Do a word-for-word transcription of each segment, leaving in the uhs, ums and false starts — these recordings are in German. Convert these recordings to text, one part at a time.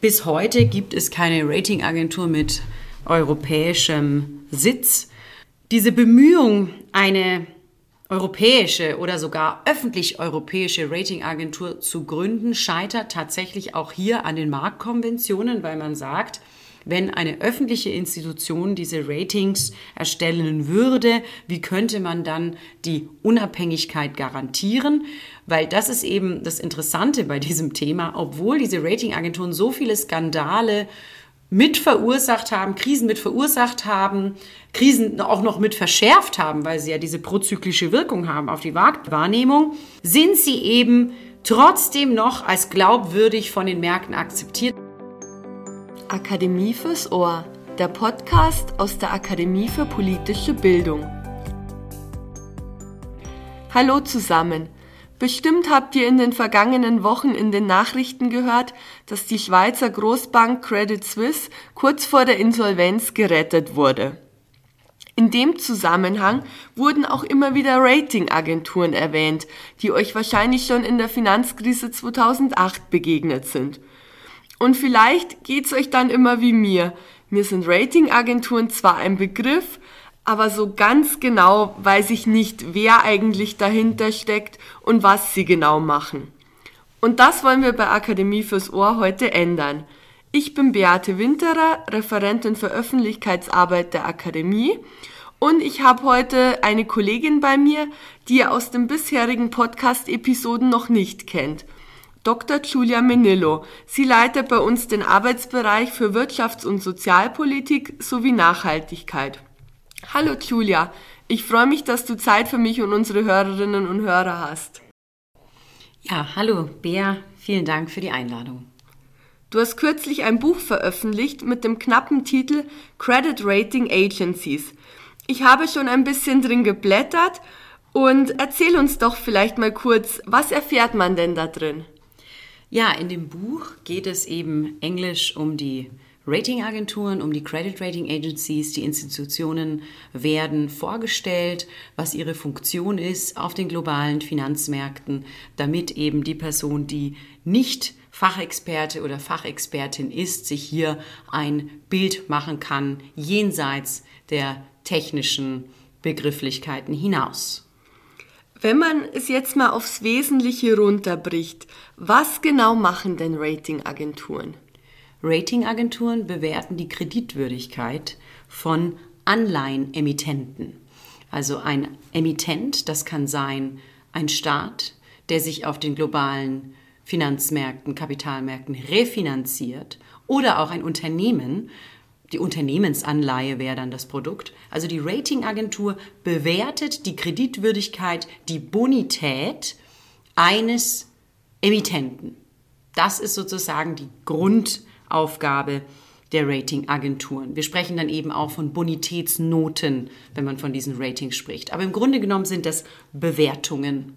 Bis heute gibt es keine Ratingagentur mit europäischem Sitz. Diese Bemühung, eine europäische oder sogar öffentlich-europäische Ratingagentur zu gründen, scheitert tatsächlich auch hier an den Marktkonventionen, weil man sagt, wenn eine öffentliche Institution diese Ratings erstellen würde, wie könnte man dann die Unabhängigkeit garantieren? Weil das ist eben das Interessante bei diesem Thema, obwohl diese Ratingagenturen so viele Skandale mit verursacht haben, Krisen mit verursacht haben, Krisen auch noch mit verschärft haben, weil sie ja diese prozyklische Wirkung haben auf die Marktwahrnehmung, sind sie eben trotzdem noch als glaubwürdig von den Märkten akzeptiert. Akademie fürs Ohr, der Podcast aus der Akademie für politische Bildung. Hallo zusammen. Bestimmt habt ihr in den vergangenen Wochen in den Nachrichten gehört, dass die Schweizer Großbank Credit Suisse kurz vor der Insolvenz gerettet wurde. In dem Zusammenhang wurden auch immer wieder Ratingagenturen erwähnt, die euch wahrscheinlich schon in der Finanzkrise zweitausendacht begegnet sind. Und vielleicht geht's euch dann immer wie mir. Mir sind Ratingagenturen zwar ein Begriff, aber so ganz genau weiß ich nicht, wer eigentlich dahinter steckt und was sie genau machen. Und das wollen wir bei Akademie fürs Ohr heute ändern. Ich bin Beate Winterer, Referentin für Öffentlichkeitsarbeit der Akademie, und ich habe heute eine Kollegin bei mir, die ihr aus den bisherigen Podcast-Episoden noch nicht kennt. Doktor Giulia Mennillo. Sie leitet bei uns den Arbeitsbereich für Wirtschafts- und Sozialpolitik sowie Nachhaltigkeit. Hallo Giulia, ich freue mich, dass du Zeit für mich und unsere Hörerinnen und Hörer hast. Ja, hallo Bea, vielen Dank für die Einladung. Du hast kürzlich ein Buch veröffentlicht mit dem knappen Titel Credit Rating Agencies. Ich habe schon ein bisschen drin geblättert und erzähl uns doch vielleicht mal kurz, was erfährt man denn da drin? Ja, in dem Buch geht es eben englisch um die Ratingagenturen, um die Credit Rating Agencies. Die Institutionen werden vorgestellt, was ihre Funktion ist auf den globalen Finanzmärkten, damit eben die Person, die nicht Fachexperte oder Fachexpertin ist, sich hier ein Bild machen kann, jenseits der technischen Begrifflichkeiten hinaus. Wenn man es jetzt mal aufs Wesentliche runterbricht, was genau machen denn Ratingagenturen? Ratingagenturen bewerten die Kreditwürdigkeit von Anleihenemittenten. Also ein Emittent, das kann sein ein Staat, der sich auf den globalen Finanzmärkten, Kapitalmärkten refinanziert, oder auch ein Unternehmen. Die Unternehmensanleihe wäre dann das Produkt. Also die Ratingagentur bewertet die Kreditwürdigkeit, die Bonität eines Emittenten. Das ist sozusagen die Grundaufgabe der Ratingagenturen. Wir sprechen dann eben auch von Bonitätsnoten, wenn man von diesen Ratings spricht. Aber im Grunde genommen sind das Bewertungen,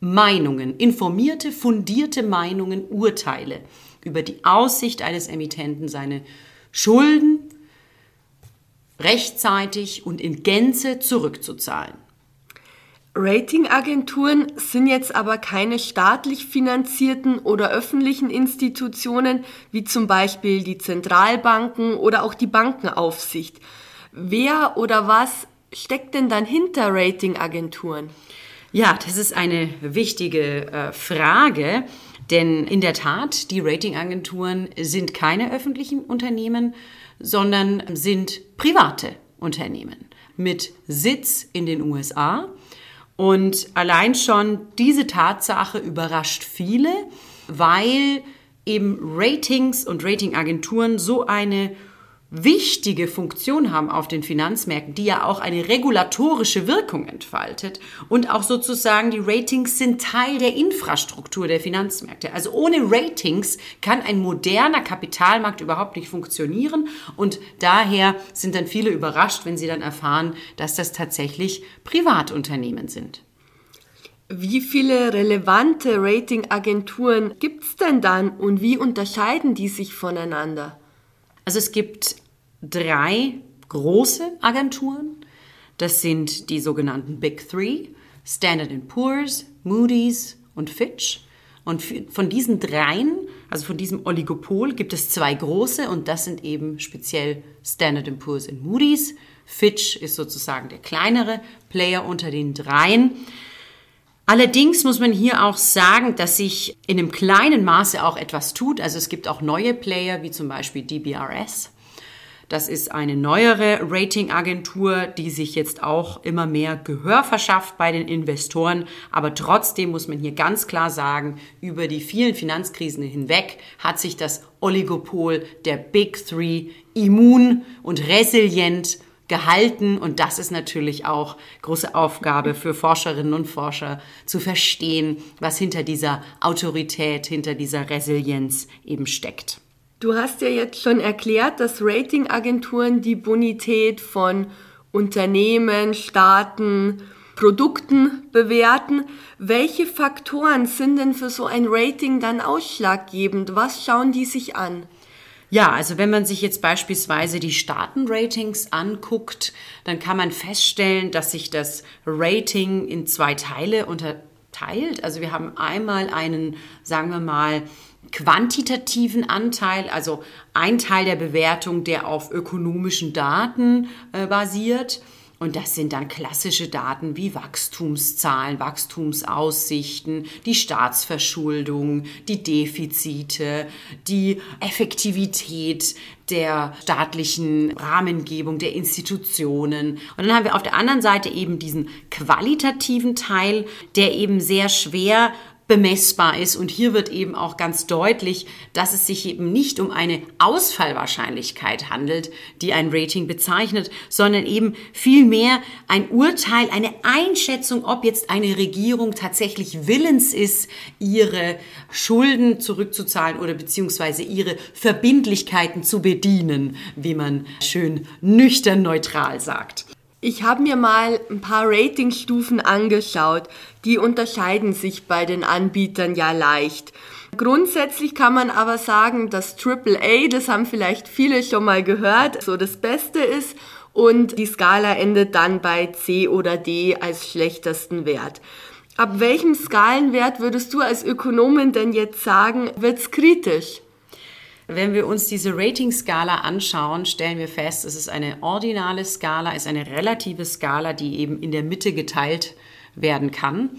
Meinungen, informierte, fundierte Meinungen, Urteile über die Aussicht eines Emittenten, seine Schulden rechtzeitig und in Gänze zurückzuzahlen. Ratingagenturen sind jetzt aber keine staatlich finanzierten oder öffentlichen Institutionen, wie zum Beispiel die Zentralbanken oder auch die Bankenaufsicht. Wer oder was steckt denn dann hinter Ratingagenturen? Ja, das ist eine wichtige äh, Frage. Denn in der Tat, die Ratingagenturen sind keine öffentlichen Unternehmen, sondern sind private Unternehmen mit Sitz in den U S A. Und allein schon diese Tatsache überrascht viele, weil eben Ratings und Ratingagenturen so eine wichtige Funktion haben auf den Finanzmärkten, die ja auch eine regulatorische Wirkung entfaltet, und auch sozusagen die Ratings sind Teil der Infrastruktur der Finanzmärkte. Also ohne Ratings kann ein moderner Kapitalmarkt überhaupt nicht funktionieren, und daher sind dann viele überrascht, wenn sie dann erfahren, dass das tatsächlich Privatunternehmen sind. Wie viele relevante Ratingagenturen gibt's denn dann und wie unterscheiden die sich voneinander? Also es gibt drei große Agenturen. Das sind die sogenannten Big Three, Standard and Poor's, Moody's und Fitch. Und von diesen dreien, also von diesem Oligopol, gibt es zwei große und das sind eben speziell Standard and Poor's und Moody's. Fitch ist sozusagen der kleinere Player unter den dreien. Allerdings muss man hier auch sagen, dass sich in einem kleinen Maße auch etwas tut. Also es gibt auch neue Player, wie zum Beispiel D B R S. Das ist eine neuere Ratingagentur, die sich jetzt auch immer mehr Gehör verschafft bei den Investoren. Aber trotzdem muss man hier ganz klar sagen, über die vielen Finanzkrisen hinweg hat sich das Oligopol der Big Three immun und resilient gehalten. Und das ist natürlich auch große Aufgabe für Forscherinnen und Forscher, zu verstehen, was hinter dieser Autorität, hinter dieser Resilienz eben steckt. Du hast ja jetzt schon erklärt, dass Ratingagenturen die Bonität von Unternehmen, Staaten, Produkten bewerten. Welche Faktoren sind denn für so ein Rating dann ausschlaggebend? Was schauen die sich an? Ja, also wenn man sich jetzt beispielsweise die Staatenratings anguckt, dann kann man feststellen, dass sich das Rating in zwei Teile unterteilt. Also wir haben einmal einen, sagen wir mal, quantitativen Anteil, also ein Teil der Bewertung, der auf ökonomischen Daten äh, basiert. Und das sind dann klassische Daten wie Wachstumszahlen, Wachstumsaussichten, die Staatsverschuldung, die Defizite, die Effektivität der staatlichen Rahmengebung, der Institutionen. Und dann haben wir auf der anderen Seite eben diesen qualitativen Teil, der eben sehr schwer bemessbar ist. Und hier wird eben auch ganz deutlich, dass es sich eben nicht um eine Ausfallwahrscheinlichkeit handelt, die ein Rating bezeichnet, sondern eben vielmehr ein Urteil, eine Einschätzung, ob jetzt eine Regierung tatsächlich willens ist, ihre Schulden zurückzuzahlen oder beziehungsweise ihre Verbindlichkeiten zu bedienen, wie man schön nüchtern neutral sagt. Ich habe mir mal ein paar Ratingstufen angeschaut. Die unterscheiden sich bei den Anbietern ja leicht. Grundsätzlich kann man aber sagen, dass Triple A, das haben vielleicht viele schon mal gehört, so das Beste ist und die Skala endet dann bei C oder D als schlechtesten Wert. Ab welchem Skalenwert würdest du als Ökonomin denn jetzt sagen, wird's kritisch? Wenn wir uns diese Rating-Skala anschauen, stellen wir fest, es ist eine ordinale Skala, es ist eine relative Skala, die eben in der Mitte geteilt werden kann.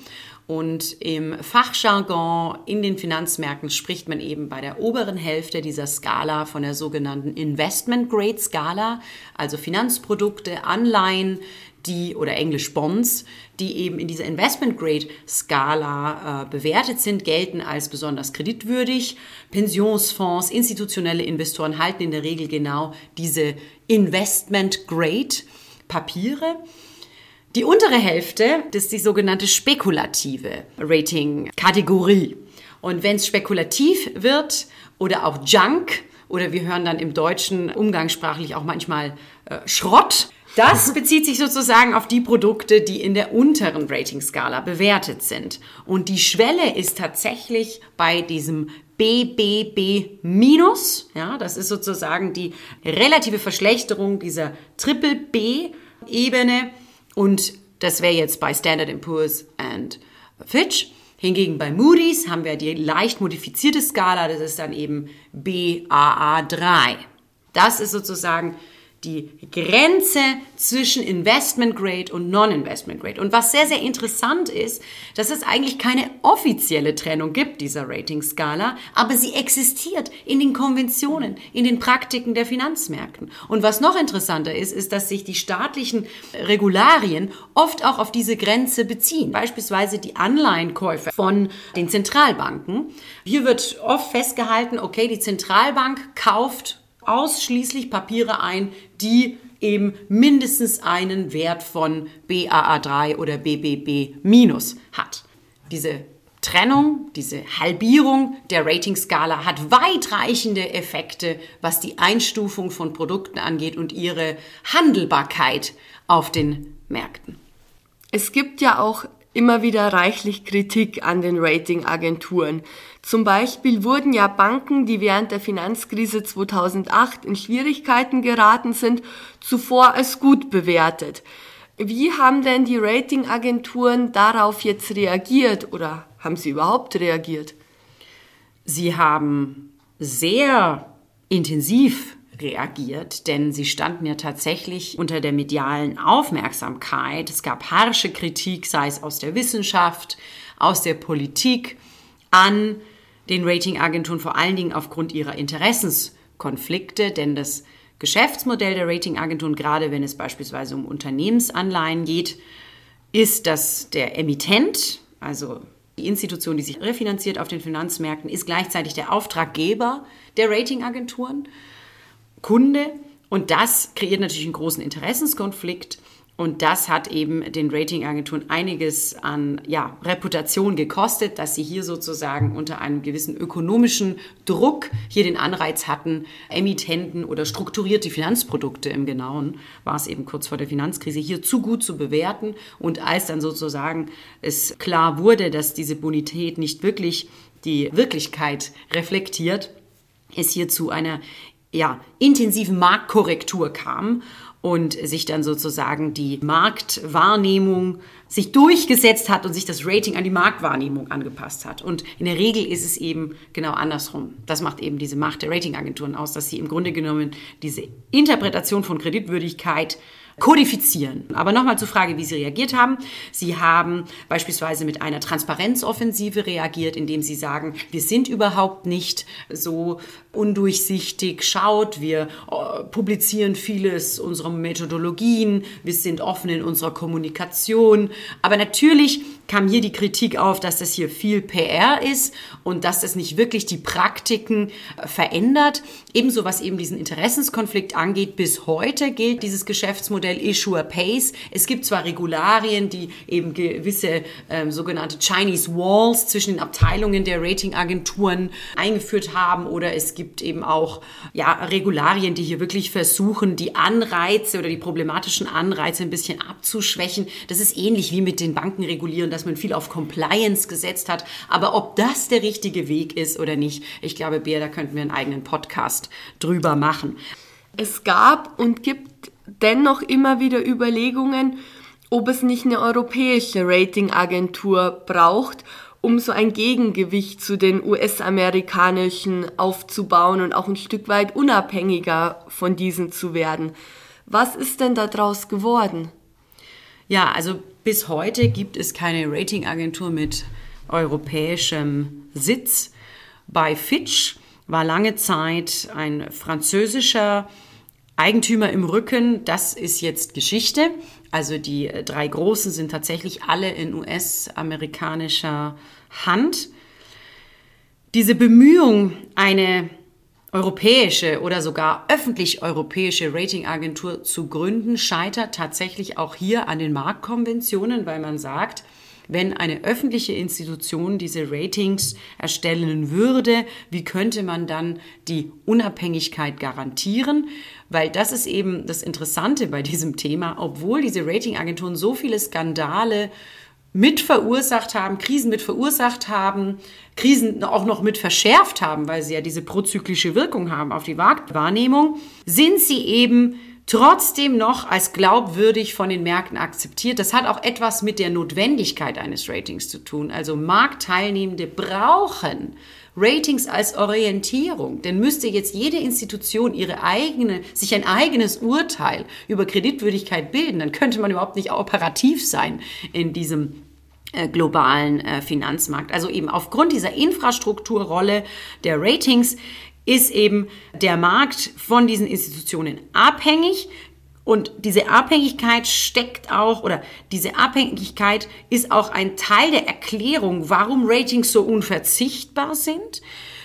Und im Fachjargon in den Finanzmärkten spricht man eben bei der oberen Hälfte dieser Skala von der sogenannten Investment-Grade-Skala, also Finanzprodukte, Anleihen, die oder Englisch Bonds, die eben in dieser Investment-Grade-Skala äh, bewertet sind, gelten als besonders kreditwürdig. Pensionsfonds, institutionelle Investoren halten in der Regel genau diese Investment-Grade-Papiere. Die untere Hälfte ist die sogenannte spekulative Rating-Kategorie. Und wenn es spekulativ wird oder auch Junk oder wir hören dann im Deutschen umgangssprachlich auch manchmal äh, Schrott, das bezieht sich sozusagen auf die Produkte, die in der unteren Rating-Skala bewertet sind. Und die Schwelle ist tatsächlich bei diesem B B B minus, ja, das ist sozusagen die relative Verschlechterung dieser Triple B Ebene. Und das wäre jetzt bei Standard and Poor's und Fitch. Hingegen bei Moody's haben wir die leicht modifizierte Skala, das ist dann eben B A A drei. Das ist sozusagen die Grenze zwischen Investment Grade und Non-Investment Grade. Und was sehr, sehr interessant ist, dass es eigentlich keine offizielle Trennung gibt, dieser Rating-Skala, aber sie existiert in den Konventionen, in den Praktiken der Finanzmärkten. Und was noch interessanter ist, ist, dass sich die staatlichen Regularien oft auch auf diese Grenze beziehen. Beispielsweise die Anleihenkäufe von den Zentralbanken. Hier wird oft festgehalten, okay, die Zentralbank kauft ausschließlich Papiere ein, die eben mindestens einen Wert von B A A drei oder B B B minus hat. Diese Trennung, diese Halbierung der Ratingskala hat weitreichende Effekte, was die Einstufung von Produkten angeht und ihre Handelbarkeit auf den Märkten. Es gibt ja auch immer wieder reichlich Kritik an den Ratingagenturen. Zum Beispiel wurden ja Banken, die während der Finanzkrise zweitausendacht in Schwierigkeiten geraten sind, zuvor als gut bewertet. Wie haben denn die Ratingagenturen darauf jetzt reagiert oder haben sie überhaupt reagiert? Sie haben sehr intensiv reagiert, denn sie standen ja tatsächlich unter der medialen Aufmerksamkeit. Es gab harsche Kritik, sei es aus der Wissenschaft, aus der Politik, an den Ratingagenturen, vor allen Dingen aufgrund ihrer Interessenskonflikte, denn das Geschäftsmodell der Ratingagenturen, gerade wenn es beispielsweise um Unternehmensanleihen geht, ist, dass der Emittent, also die Institution, die sich refinanziert auf den Finanzmärkten, ist gleichzeitig der Auftraggeber der Ratingagenturen, Kunde, und das kreiert natürlich einen großen Interessenskonflikt und das hat eben den Ratingagenturen einiges an ja, Reputation gekostet, dass sie hier sozusagen unter einem gewissen ökonomischen Druck hier den Anreiz hatten, Emittenten oder strukturierte Finanzprodukte im Genauen, war es eben kurz vor der Finanzkrise, hier zu gut zu bewerten, und als dann sozusagen es klar wurde, dass diese Bonität nicht wirklich die Wirklichkeit reflektiert, es hier zu einer ja, intensiven Marktkorrektur kam und sich dann sozusagen die Marktwahrnehmung sich durchgesetzt hat und sich das Rating an die Marktwahrnehmung angepasst hat. Und in der Regel ist es eben genau andersrum. Das macht eben diese Macht der Ratingagenturen aus, dass sie im Grunde genommen diese Interpretation von Kreditwürdigkeit kodifizieren. Aber nochmal zur Frage, wie Sie reagiert haben. Sie haben beispielsweise mit einer Transparenzoffensive reagiert, indem Sie sagen, wir sind überhaupt nicht so undurchsichtig, schaut, wir publizieren vieles unserer Methodologien, wir sind offen in unserer Kommunikation. Aber natürlich kam hier die Kritik auf, dass das hier viel P R ist und dass das nicht wirklich die Praktiken verändert. Ebenso was eben diesen Interessenskonflikt angeht, bis heute gilt dieses Geschäftsmodell Issuer Pays. Es gibt zwar Regularien, die eben gewisse ähm, sogenannte Chinese Walls zwischen den Abteilungen der Ratingagenturen eingeführt haben, oder es gibt eben auch ja, Regularien, die hier wirklich versuchen, die Anreize oder die problematischen Anreize ein bisschen abzuschwächen. Das ist ähnlich wie mit den Banken regulieren, dass man viel auf Compliance gesetzt hat. Aber ob das der richtige Weg ist oder nicht, ich glaube, Bea, da könnten wir einen eigenen Podcast drüber machen. Es gab und gibt dennoch immer wieder Überlegungen, ob es nicht eine europäische Ratingagentur braucht, um so ein Gegengewicht zu den U S-amerikanischen aufzubauen und auch ein Stück weit unabhängiger von diesen zu werden. Was ist denn daraus geworden? Ja, also bis heute gibt es keine Ratingagentur mit europäischem Sitz. Bei Fitch war lange Zeit ein französischer Eigentümer im Rücken, das ist jetzt Geschichte. Also die drei Großen sind tatsächlich alle in U S-amerikanischer Hand. Diese Bemühung, eine europäische oder sogar öffentlich europäische Ratingagentur zu gründen, scheitert tatsächlich auch hier an den Marktkonventionen, weil man sagt, wenn eine öffentliche Institution diese Ratings erstellen würde, wie könnte man dann die Unabhängigkeit garantieren? Weil das ist eben das Interessante bei diesem Thema. Obwohl diese Ratingagenturen so viele Skandale mit verursacht haben, Krisen mit verursacht haben, Krisen auch noch mit verschärft haben, weil sie ja diese prozyklische Wirkung haben auf die Marktwahrnehmung, sind sie eben trotzdem noch als glaubwürdig von den Märkten akzeptiert. Das hat auch etwas mit der Notwendigkeit eines Ratings zu tun. Also Marktteilnehmende brauchen Ratings als Orientierung. Denn müsste jetzt jede Institution ihre eigene, sich ein eigenes Urteil über Kreditwürdigkeit bilden, dann könnte man überhaupt nicht operativ sein in diesem globalen Finanzmarkt. Also eben aufgrund dieser Infrastrukturrolle der Ratings ist eben der Markt von diesen Institutionen abhängig, und diese Abhängigkeit steckt auch, oder diese Abhängigkeit ist auch ein Teil der Erklärung, warum Ratings so unverzichtbar sind.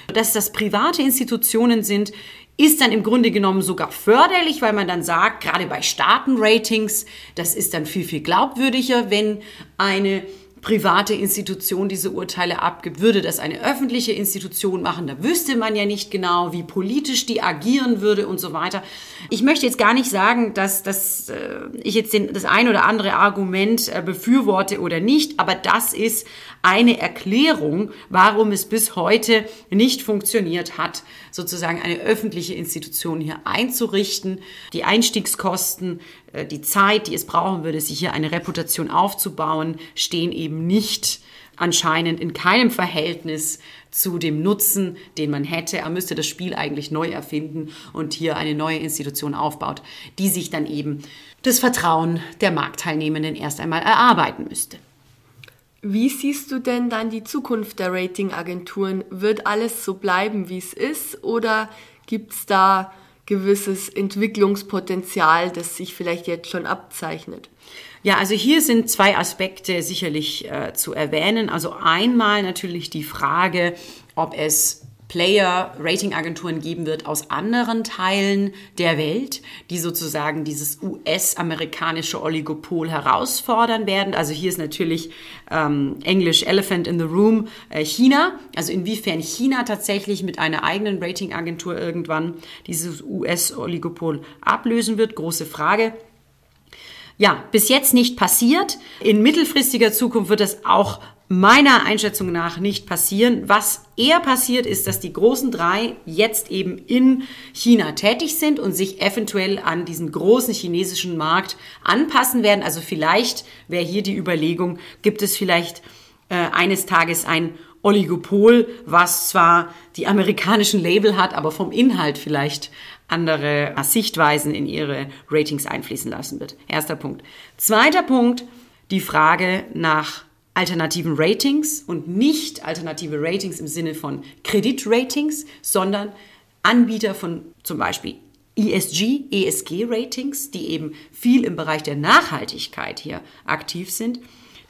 Dass das private Institutionen sind, ist dann im Grunde genommen sogar förderlich, weil man dann sagt, gerade bei Staatenratings, das ist dann viel, viel glaubwürdiger, wenn eine private Institution diese Urteile abgibt. Würde das eine öffentliche Institution machen, da wüsste man ja nicht genau, wie politisch die agieren würde und so weiter. Ich möchte jetzt gar nicht sagen, dass, dass äh, ich jetzt den, das ein oder andere Argument äh, befürworte oder nicht, aber das ist eine Erklärung, warum es bis heute nicht funktioniert hat, sozusagen eine öffentliche Institution hier einzurichten. Die Einstiegskosten, äh, die Zeit, die es brauchen würde, sich hier eine Reputation aufzubauen, stehen eben nicht anscheinend in keinem Verhältnis zu dem Nutzen, den man hätte. Er müsste das Spiel eigentlich neu erfinden und hier eine neue Institution aufbaut, die sich dann eben das Vertrauen der Marktteilnehmenden erst einmal erarbeiten müsste. Wie siehst du denn dann die Zukunft der Ratingagenturen? Wird alles so bleiben, wie es ist, oder gibt es da gewisses Entwicklungspotenzial, das sich vielleicht jetzt schon abzeichnet? Ja, also hier sind zwei Aspekte sicherlich äh, zu erwähnen. Also einmal natürlich die Frage, ob es Player, Ratingagenturen geben wird aus anderen Teilen der Welt, die sozusagen dieses U S-amerikanische Oligopol herausfordern werden. Also hier ist natürlich ähm, English Elephant in the Room äh, China. Also inwiefern China tatsächlich mit einer eigenen Ratingagentur irgendwann dieses U S-Oligopol ablösen wird, große Frage. Ja, bis jetzt nicht passiert. In mittelfristiger Zukunft wird das auch meiner Einschätzung nach nicht passieren. Was eher passiert, ist, dass die großen drei jetzt eben in China tätig sind und sich eventuell an diesen großen chinesischen Markt anpassen werden. Also vielleicht wäre hier die Überlegung, gibt es vielleicht äh, eines Tages ein Oligopol, was zwar die amerikanischen Label hat, aber vom Inhalt vielleicht andere Sichtweisen in ihre Ratings einfließen lassen wird. Erster Punkt. Zweiter Punkt, die Frage nach alternativen Ratings und nicht alternative Ratings im Sinne von Kreditratings, sondern Anbieter von zum Beispiel E S G, E S G-Ratings, die eben viel im Bereich der Nachhaltigkeit hier aktiv sind.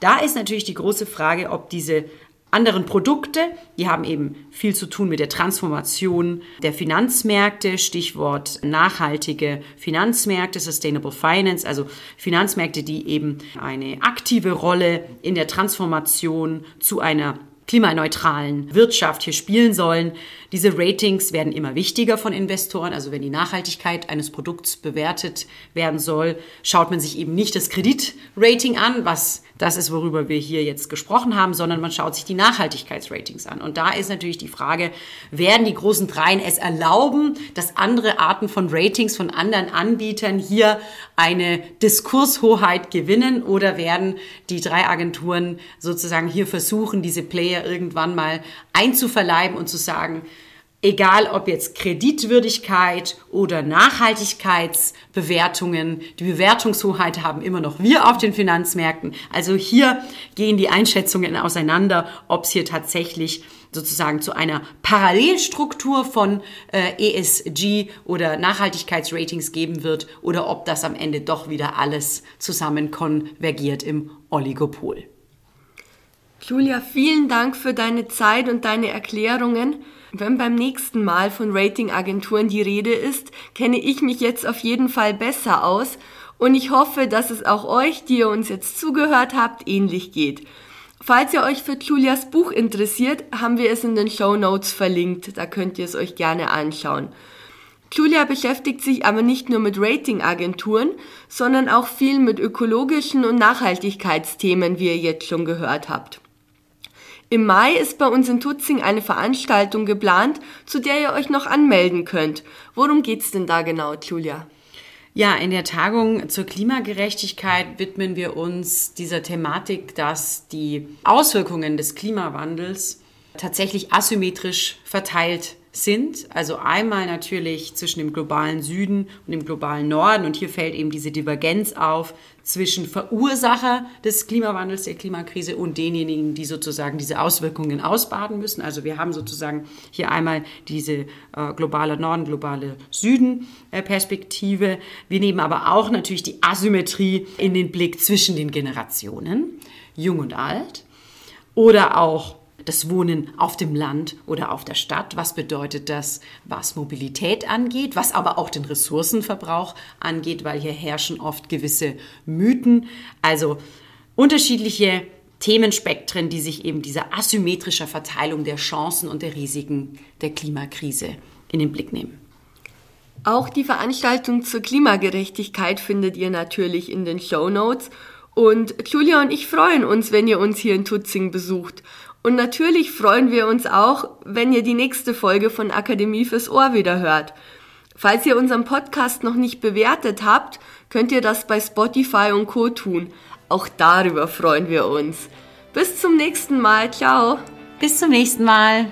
Da ist natürlich die große Frage, ob diese anderen Produkte, die haben eben viel zu tun mit der Transformation der Finanzmärkte, Stichwort nachhaltige Finanzmärkte, Sustainable Finance, also Finanzmärkte, die eben eine aktive Rolle in der Transformation zu einer klimaneutralen Wirtschaft hier spielen sollen. Diese Ratings werden immer wichtiger von Investoren. Also wenn die Nachhaltigkeit eines Produkts bewertet werden soll, schaut man sich eben nicht das Kreditrating an, was das ist, worüber wir hier jetzt gesprochen haben, sondern man schaut sich die Nachhaltigkeitsratings an. Und da ist natürlich die Frage, werden die großen Dreien es erlauben, dass andere Arten von Ratings von anderen Anbietern hier eine Diskurshoheit gewinnen, oder werden die drei Agenturen sozusagen hier versuchen, diese Player irgendwann mal einzuverleiben und zu sagen, egal ob jetzt Kreditwürdigkeit oder Nachhaltigkeitsbewertungen, die Bewertungshoheit haben immer noch wir auf den Finanzmärkten. Also hier gehen die Einschätzungen auseinander, ob es hier tatsächlich sozusagen zu einer Parallelstruktur von äh, E S G oder Nachhaltigkeitsratings geben wird oder ob das am Ende doch wieder alles zusammen konvergiert im Oligopol. Giulia, vielen Dank für deine Zeit und deine Erklärungen. Wenn beim nächsten Mal von Ratingagenturen die Rede ist, kenne ich mich jetzt auf jeden Fall besser aus und ich hoffe, dass es auch euch, die ihr uns jetzt zugehört habt, ähnlich geht. Falls ihr euch für Giulias Buch interessiert, haben wir es in den Shownotes verlinkt, da könnt ihr es euch gerne anschauen. Giulia beschäftigt sich aber nicht nur mit Ratingagenturen, sondern auch viel mit ökologischen und Nachhaltigkeitsthemen, wie ihr jetzt schon gehört habt. Im Mai ist bei uns in Tutzing eine Veranstaltung geplant, zu der ihr euch noch anmelden könnt. Worum geht's denn da genau, Giulia? Ja, in der Tagung zur Klimagerechtigkeit widmen wir uns dieser Thematik, dass die Auswirkungen des Klimawandels tatsächlich asymmetrisch verteilt sind. Also einmal natürlich zwischen dem globalen Süden und dem globalen Norden. Und hier fällt eben diese Divergenz auf zwischen Verursacher des Klimawandels, der Klimakrise und denjenigen, die sozusagen diese Auswirkungen ausbaden müssen. Also wir haben sozusagen hier einmal diese äh, globale Norden, globale Süden äh, Perspektive. Wir nehmen aber auch natürlich die Asymmetrie in den Blick zwischen den Generationen, jung und alt, oder auch das Wohnen auf dem Land oder auf der Stadt. Was bedeutet das, was Mobilität angeht, was aber auch den Ressourcenverbrauch angeht, weil hier herrschen oft gewisse Mythen. Also unterschiedliche Themenspektren, die sich eben dieser asymmetrischen Verteilung der Chancen und der Risiken der Klimakrise in den Blick nehmen. Auch die Veranstaltung zur Klimagerechtigkeit findet ihr natürlich in den Shownotes. Und Giulia und ich freuen uns, wenn ihr uns hier in Tutzing besucht. Und natürlich freuen wir uns auch, wenn ihr die nächste Folge von Akademie fürs Ohr wieder hört. Falls ihr unseren Podcast noch nicht bewertet habt, könnt ihr das bei Spotify und Co. tun. Auch darüber freuen wir uns. Bis zum nächsten Mal. Ciao. Bis zum nächsten Mal.